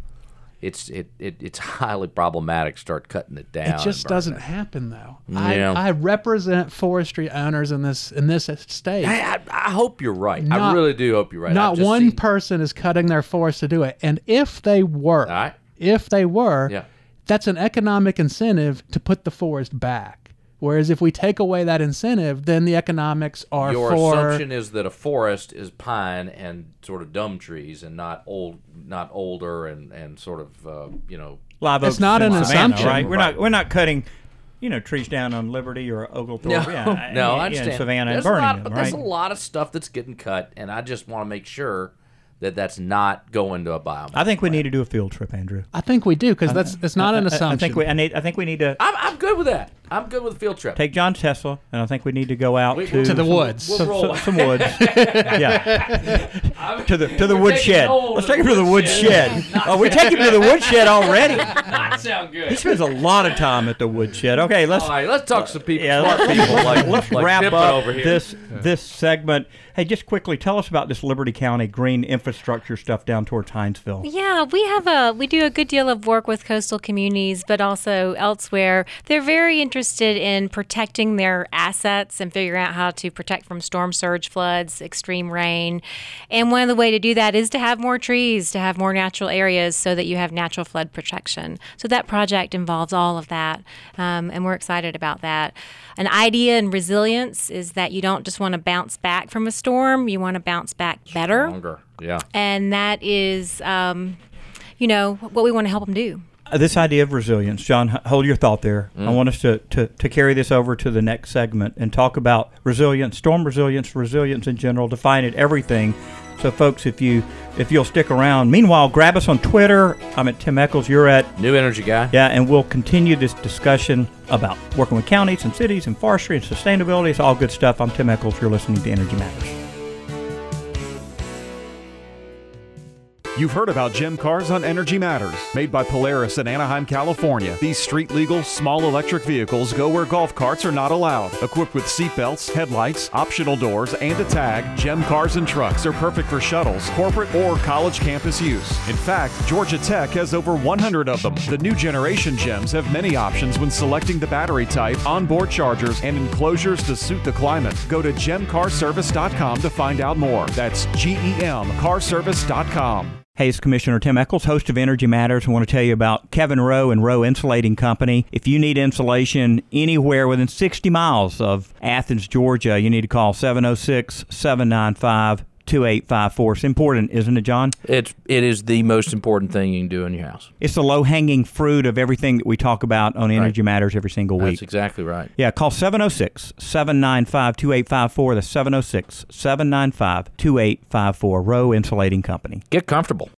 It's it, it it's highly problematic to start cutting it down. It just doesn't it. happen, though. Yeah. I, I represent forestry owners in this in this state. I, I, I hope you're right. Not, I really do hope you're right. Not just one seen... person is cutting their forest to do it. And if they were, right. if they were, yeah. that's an economic incentive to put the forest back. Whereas if we take away that incentive, then the economics are Your for... Your assumption is that a forest is pine and sort of dumb trees and not old, not older and, and sort of, uh, you know... Live it's not an Savannah, assumption. Right? We're not we're not cutting, you know, trees down on Liberty or Oglethorpe. No, yeah, no I, I understand. In Savannah there's and burning lot, them, but right? There's a lot of stuff that's getting cut, and I just want to make sure... that that's not going to a biomass. I think we plant. need to do a field trip, Andrew. I think we do, because that's it's not I, an assumption. I think we I need. I think we need to. I'm, I'm good with that. I'm good with a field trip. Take John Tesla, and I think we need to go out we, to, to the some, woods. We'll some, roll. some woods. yeah. I mean, to the to the woodshed. Let's take him to the woodshed. Oh, we take him to the woodshed already. That sounds good. He spends a lot of time at the woodshed. Okay, let's. All right, let's talk uh, some people. Yeah, smart people. Like, let's like wrap up over here. this this segment. Hey, just quickly, tell us about this Liberty County green infrastructure stuff down towards Hinesville. Yeah, we have a we do a good deal of work with coastal communities, but also elsewhere. They're very interested in protecting their assets and figuring out how to protect from storm surge, floods, extreme rain. And one of the way to do that is to have more trees, to have more natural areas so that you have natural flood protection. So that project involves all of that, um, and we're excited about that. An idea in resilience is that you don't just want to bounce back from a storm, you want to bounce back better. Stronger. Yeah. And that is, um, you know, what we want to help them do. Uh, this idea of resilience, John, hold your thought there. Mm. I want us to, to, to carry this over to the next segment and talk about resilience, storm resilience, resilience in general, define it, everything. So, folks, if, you, if you'll stick around. Meanwhile, grab us on Twitter. I'm at Tim Echols. You're at... New Energy Guy. Yeah, and we'll continue this discussion about working with counties and cities and forestry and sustainability. It's all good stuff. I'm Tim Echols. You're listening to Energy Matters. You've heard about G E M Cars on Energy Matters, made by Polaris in Anaheim, California. These street-legal, small electric vehicles go where golf carts are not allowed. Equipped with seatbelts, headlights, optional doors, and a tag, G E M Cars and Trucks are perfect for shuttles, corporate, or college campus use. In fact, Georgia Tech has over one hundred of them. The new generation G E Ms have many options when selecting the battery type, onboard chargers, and enclosures to suit the climate. Go to gem car service dot com to find out more. That's G E M car service dot com. Hey, it's Commissioner Tim Echols, host of Energy Matters. I want to tell you about Kevin Rowe and Rowe Insulating Company. If you need insulation anywhere within sixty miles of Athens, Georgia, you need to call seven oh six, seven nine five, two eight five four. It's important, isn't it, John? It's, it is the most important thing you can do in your house. It's the low-hanging fruit of everything that we talk about on Energy right. Matters every single week. That's exactly right. Yeah, call seven oh six, seven nine five, two eight five four. That's seven oh six, seven nine five, two eight five four, Rowe Insulating Company. Get comfortable.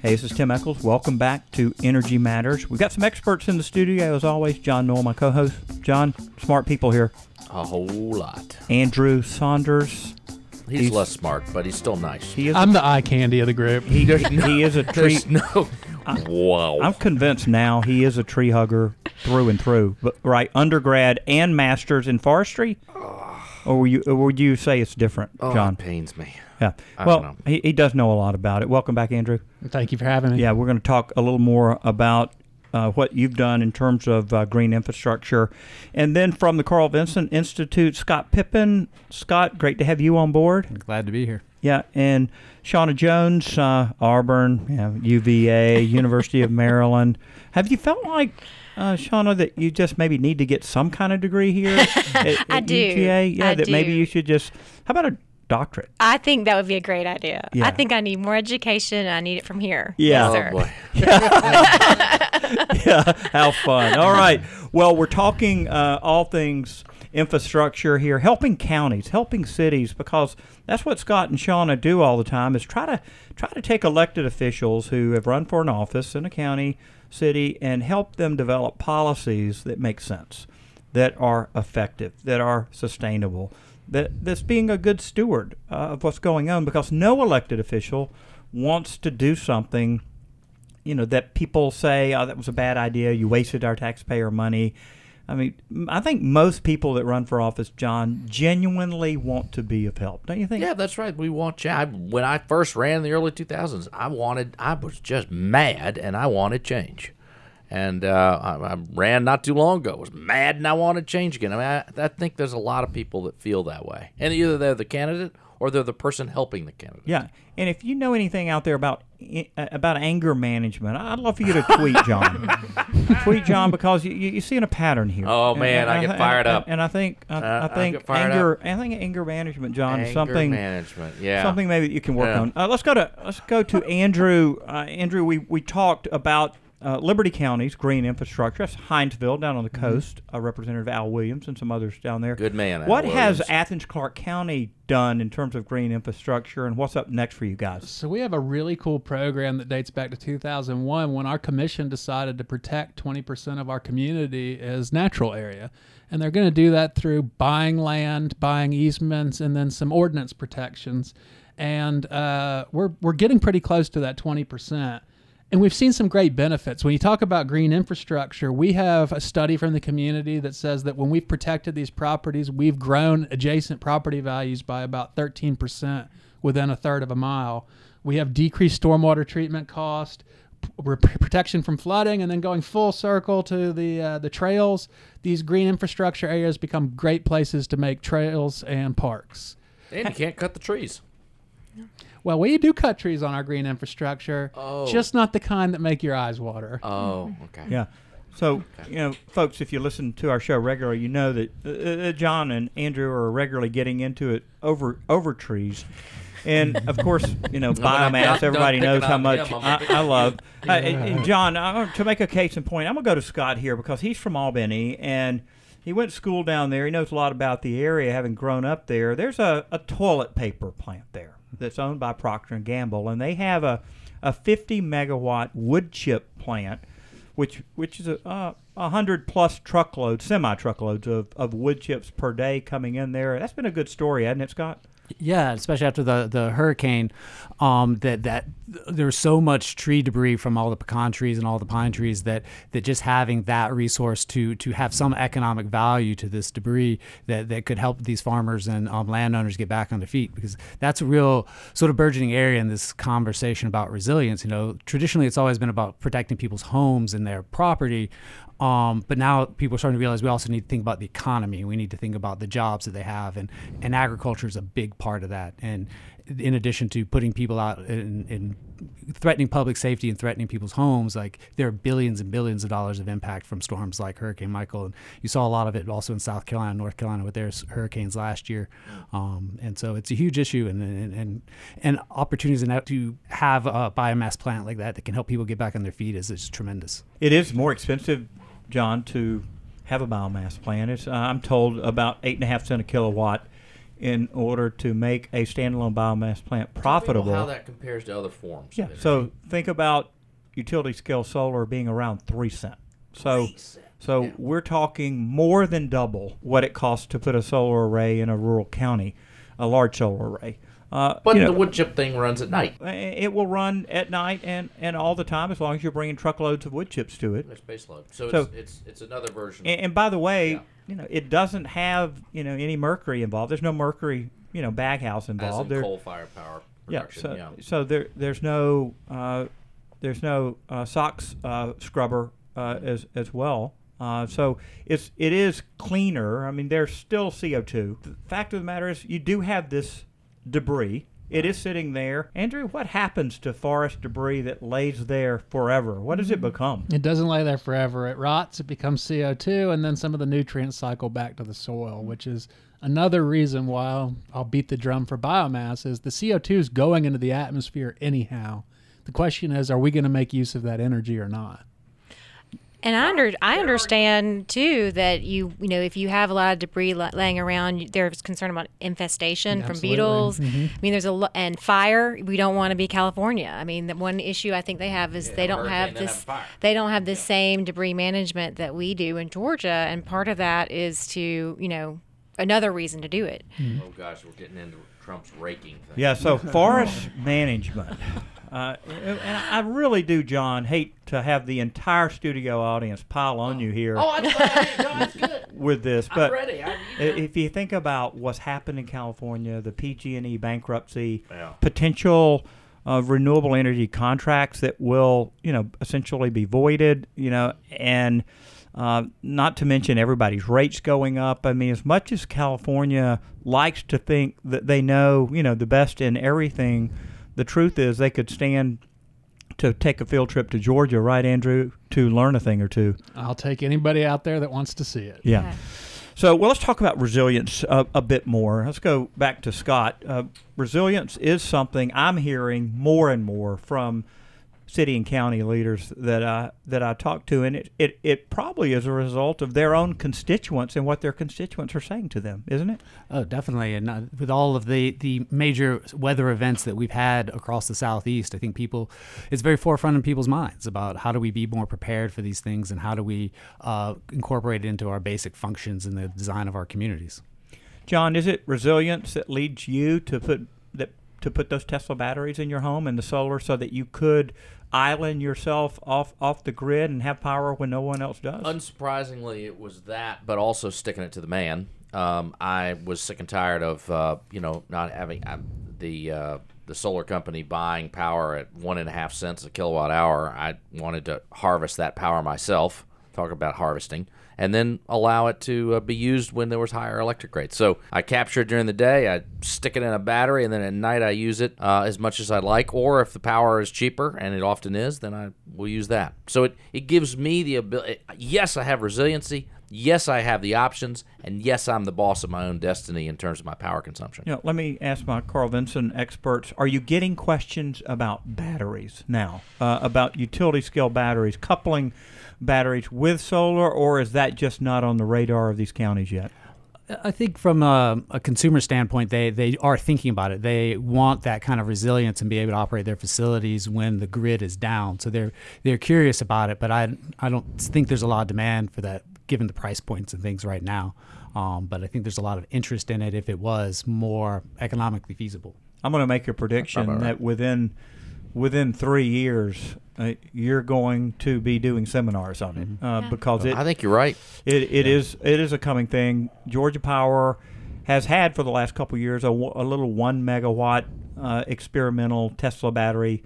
Hey, this is Tim Echols. Welcome back to Energy Matters. We've got some experts in the studio, as always. John Noel, my co-host. John, smart people here. A whole lot. Andrew Saunders. He's, he's less smart, but he's still nice. He is I'm a, the eye candy of the group. He, he is a tree. No, I'm, wow. I'm convinced now he is a tree hugger through and through. But right, undergrad and master's in forestry? Or would you, or would you say it's different, oh, John? It pains me. Yeah. I well, don't know. He, he does know a lot about it. Welcome back, Andrew. Thank you for having me. Yeah, we're going to talk a little more about uh, what you've done in terms of uh, green infrastructure. And then from the Carl Vinson Institute, Scott Pippin. Scott, great to have you on board. I'm glad to be here. Yeah, and Shana Jones, uh, Auburn, you know, U V A, University of Maryland. Have you felt like... Uh, Shana, that you just maybe need to get some kind of degree here at, at I do. U G A? Yeah, I that do. Maybe you should just, how about a doctorate? I think that would be a great idea. Yeah. I think I need more education and I need it from here. Yeah. Oh, sir. Boy. Yeah. Yeah, how fun. All right. Well, we're talking uh, all things infrastructure here, helping counties, helping cities, because that's what Scott and Shana do all the time is try to try to take elected officials who have run for an office in a county, city, and help them develop policies that make sense, that are effective, that are sustainable, that that's being a good steward uh, of what's going on, because no elected official wants to do something, you know, that people say, oh, that was a bad idea, you wasted our taxpayer money. I mean, I think most people that run for office, John, genuinely want to be of help, don't you think? Yeah, that's right. We want you. I, when I first ran in the early two thousands, I wanted, I was just mad, and I wanted change. And uh, I, I ran not too long ago. I was mad, and I wanted change again. I mean, I, I think there's a lot of people that feel that way. And either they're the candidate or they're the person helping the candidate. Yeah, and if you know anything out there about about anger management, I'd love for you to tweet John. Tweet John, because you, you're seeing a pattern here. Oh man, and, and I, I get fired and, up. And I think I, uh, I think I anger up. I think anger management, John, anger is something management. Yeah, something maybe that you can work yeah. on. Uh, let's go to let's go to Andrew. Uh, Andrew, we we talked about uh, Liberty County's green infrastructure. That's Hinesville down on the coast. Mm-hmm. Uh, Representative Al Williams and some others down there. Good man. Al what Williams. Has Athens-Clarke County done in terms of green infrastructure, and what's up next for you guys? So we have a really cool program that dates back to two thousand one when our commission decided to protect twenty percent of our community as natural area. And they're going to do that through buying land, buying easements, and then some ordinance protections. And uh, we're we're getting pretty close to that twenty percent. And we've seen some great benefits. When you talk about green infrastructure, we have a study from the community that says that when we've protected these properties, we've grown adjacent property values by about thirteen percent within a third of a mile. We have decreased stormwater treatment cost, protection from flooding, and then going full circle to the uh, the trails. These green infrastructure areas become great places to make trails and parks. And you can't cut the trees. No. Well, we do cut trees on our green infrastructure, oh. just not the kind that make your eyes water. Oh, okay. Yeah. So, okay. you know, folks, if you listen to our show regularly, you know that uh, John and Andrew are regularly getting into it over over trees. And, of course, you know, biomass, everybody knows how much I, I love. Uh, and John, I, to make a case in point, I'm going to go to Scott here because he's from Albany, and he went to school down there. He knows a lot about the area, having grown up there. There's a, a toilet paper plant there that's owned by Procter and Gamble, and they have a, a fifty megawatt wood chip plant, which which is a uh, one hundred plus truckloads, semi-truckloads of, of wood chips per day coming in there. That's been a good story, hasn't it, Scott? Yeah, especially after the, the hurricane, um, that that there's so much tree debris from all the pecan trees and all the pine trees that, that just having that resource to to have some economic value to this debris that, that could help these farmers and um, landowners get back on their feet, because that's a real sort of burgeoning area in this conversation about resilience. You know, traditionally it's always been about protecting people's homes and their property. Um, but now people are starting to realize we also need to think about the economy. We need to think about the jobs that they have, and, and agriculture is a big part of that. And in addition to putting people out and, and threatening public safety and threatening people's homes, like there are billions and billions of dollars of impact from storms like Hurricane Michael. And you saw a lot of it also in South Carolina, North Carolina with their hurricanes last year. Um, and so it's a huge issue, and and, and, and opportunities to have a biomass plant like that that can help people get back on their feet is, is tremendous. It is more expensive, John, to have a biomass plant. It's, uh, I'm told, about eight and a half cents a kilowatt in order to make a standalone biomass plant profitable. Tell people how that compares to other forms. Yeah. So think about utility scale solar being around three cents. So, three cents. so yeah. We're talking more than double what it costs to put a solar array in a rural county, a large solar array. Uh, but you know, the wood chip thing runs at night. It will run at night and, and all the time as long as you're bringing truckloads of wood chips to it. It's baseload. So, so it's, it's it's another version. And, and by the way, yeah. you know, it doesn't have you know any mercury involved. There's no mercury you know baghouse involved. As in there, coal fired power production. Yeah. So, yeah. so there there's no uh, there's no uh, SOx uh, scrubber uh, as as well. Uh, so it's it is cleaner. I mean, there's still C O two. The fact of the matter is, you do have this debris. It is sitting there. Andrew, what happens to forest debris that lays there forever? What does it become? It doesn't lay there forever. It rots, it becomes C O two, and then some of the nutrients cycle back to the soil, which is another reason why I'll beat the drum for biomass is the C O two is going into the atmosphere anyhow. The question is, are we going to make use of that energy or not? And I, under, I understand, too, that you you know if you have a lot of debris laying around, there's concern about infestation yeah, from absolutely. beetles. Mm-hmm. I mean, there's a lo- and fire. We don't want to be California. I mean, the one issue I think they have is yeah, they, don't have this, have they don't have this yeah. same debris management that we do in Georgia, and part of that is to, you know, another reason to do it. Mm-hmm. Oh, gosh, we're getting into Trump's raking thing. Yeah, so forest management. Uh, and I really do, John, hate to have the entire studio audience pile on you here oh, I'm sorry. No, that's good. with this. But I'm ready. I'm... if you think about what's happened in California, the P G and E bankruptcy, yeah. potential uh, renewable energy contracts that will, you know, essentially be voided, you know, and uh, not to mention everybody's rates going up. I mean, as much as California likes to think that they know, you know, the best in everything, the truth is they could stand to take a field trip to Georgia, right, Andrew, to learn a thing or two. I'll take anybody out there that wants to see it. Yeah. yeah. So, well, let's talk about resilience a, a bit more. Let's go back to Scott. Uh, resilience is something I'm hearing more and more from city and county leaders that I, that I talk to, and it, it, it probably is a result of their own constituents and what their constituents are saying to them, isn't it? Oh, definitely. And uh, with all of the, the major weather events that we've had across the Southeast, I think people, it's very forefront in people's minds about how do we be more prepared for these things and how do we uh, incorporate it into our basic functions and the design of our communities. John, is it resilience that leads you to put that to put those Tesla batteries in your home and the solar so that you could island yourself off off the grid and have power when no one else does? Unsurprisingly, it was that, but also sticking it to the man. Um, I was sick and tired of uh, you know not having uh, the uh, the solar company buying power at one and a half cents a kilowatt hour. I wanted to harvest that power myself. Talk about harvesting, and then allow it to uh, be used when there was higher electric rates. So I capture it during the day, I stick it in a battery, and then at night I use it uh, as much as I like, or if the power is cheaper, and it often is, then I will use that. So it, it gives me the ability, yes, I have resiliency, yes, I have the options, and yes, I'm the boss of my own destiny in terms of my power consumption. You know, let me ask my Carl Vinson experts, are you getting questions about batteries now, uh, about utility-scale batteries, coupling batteries with solar, or is that just not on the radar of these counties yet? I think from a, a consumer standpoint, they, they are thinking about it. They want that kind of resilience and be able to operate their facilities when the grid is down. So they're they're curious about it, but I, I don't think there's a lot of demand for that given the price points and things right now. Um, but I think there's a lot of interest in it if it was more economically feasible. I'm going to make a prediction right. that within within three years, Uh, you're going to be doing seminars on it uh, yeah. because it, I think you're right. It it yeah. is it is a coming thing. Georgia Power has had for the last couple of years a, a little one megawatt uh, experimental Tesla battery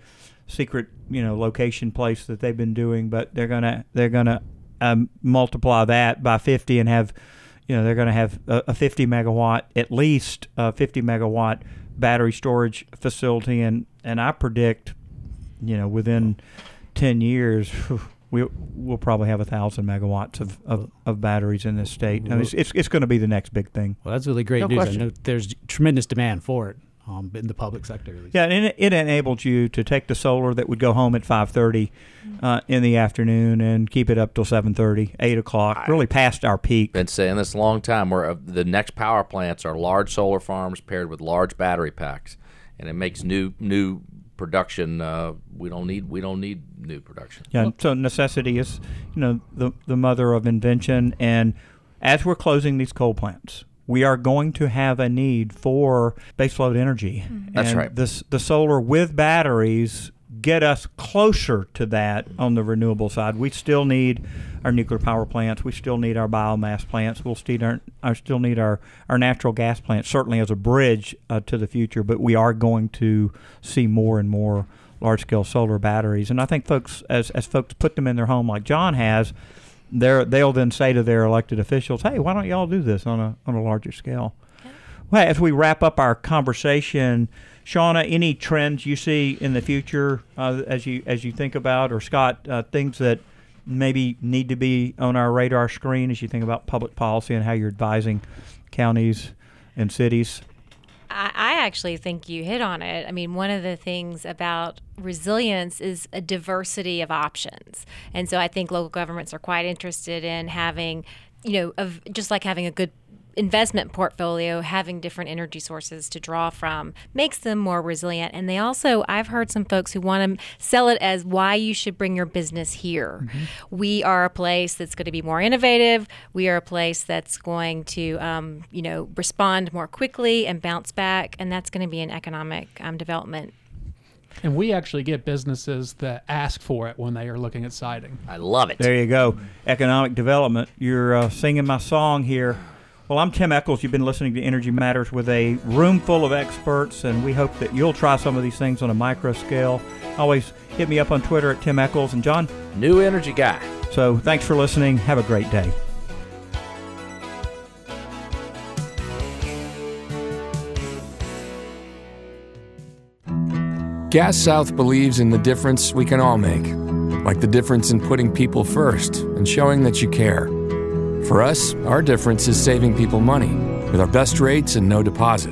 secret you know location place that they've been doing, but they're gonna they're gonna um, multiply that by fifty and have, you know, they're going to have a, a fifty megawatt, at least a fifty megawatt battery storage facility. And, and I predict, you know, within ten years, we, we'll probably have a thousand megawatts of, of, of batteries in this state. I mean, it's it's, it's going to be the next big thing. Well, that's really great no news. Question. I know there's tremendous demand for it um, in the public sector. At least. Yeah, and it, it enabled you to take the solar that would go home at five thirty uh, in the afternoon and keep it up till seven thirty, eight o'clock, I, really past our peak. Been saying this a long time, where the next power plants are large solar farms paired with large battery packs, and it makes new new. Production, uh, we don't need we don't need new production. Yeah, so necessity is, you know, the the mother of invention. And as we're closing these coal plants, we are going to have a need for baseload energy. Mm-hmm. That's and right. This the solar with batteries get us closer to that on the renewable side. We still need our nuclear power plants. We still need our biomass plants. We'll still need our, our still need our, our natural gas plants, certainly as a bridge uh, to the future. But we are going to see more and more large-scale solar batteries. And I think folks, as as folks put them in their home, like John has, they're, they'll then say to their elected officials, "Hey, why don't y'all do this on a on a larger scale?" Okay. Well, as we wrap up our conversation, Shana, any trends you see in the future uh, as you as you think about, or Scott, uh, things that maybe need to be on our radar screen as you think about public policy and how you're advising counties and cities? I, I actually think you hit on it. I mean, one of the things about resilience is a diversity of options. And so I think local governments are quite interested in having, you know, of just like having a good investment portfolio, having different energy sources to draw from makes them more resilient. And they also, I've heard some folks who want to sell it as why you should bring your business here. Mm-hmm. We are a place that's going to be more innovative. We are a place that's going to, um, you know, respond more quickly and bounce back. And that's going to be an economic um, development. And we actually get businesses that ask for it when they are looking at siting. I love it. There you go. Economic development. You're uh, singing my song here. Well, I'm Tim Echols. You've been listening to Energy Matters with a room full of experts, and we hope that you'll try some of these things on a micro scale. Always hit me up on Twitter at Tim Echols. And John? New Energy Guy. So thanks for listening. Have a great day. Gas South believes in the difference we can all make, like the difference in putting people first and showing that you care. For us, our difference is saving people money with our best rates and no deposit,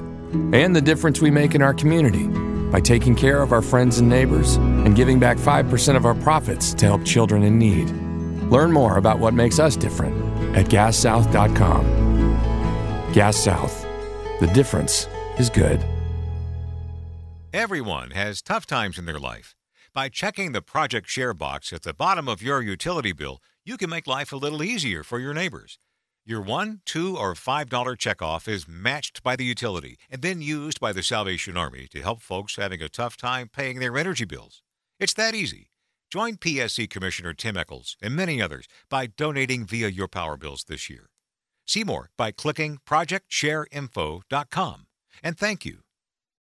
and the difference we make in our community by taking care of our friends and neighbors and giving back five percent of our profits to help children in need. Learn more about what makes us different at gas south dot com. Gas South. The difference is good. Everyone has tough times in their life. By checking the Project Share box at the bottom of your utility bill, you can make life a little easier for your neighbors. Your one dollar, two dollars, or five dollars checkoff is matched by the utility and then used by the Salvation Army to help folks having a tough time paying their energy bills. It's that easy. Join P S C Commissioner Tim Echols and many others by donating via your power bills this year. See more by clicking Project Share Info dot com. And thank you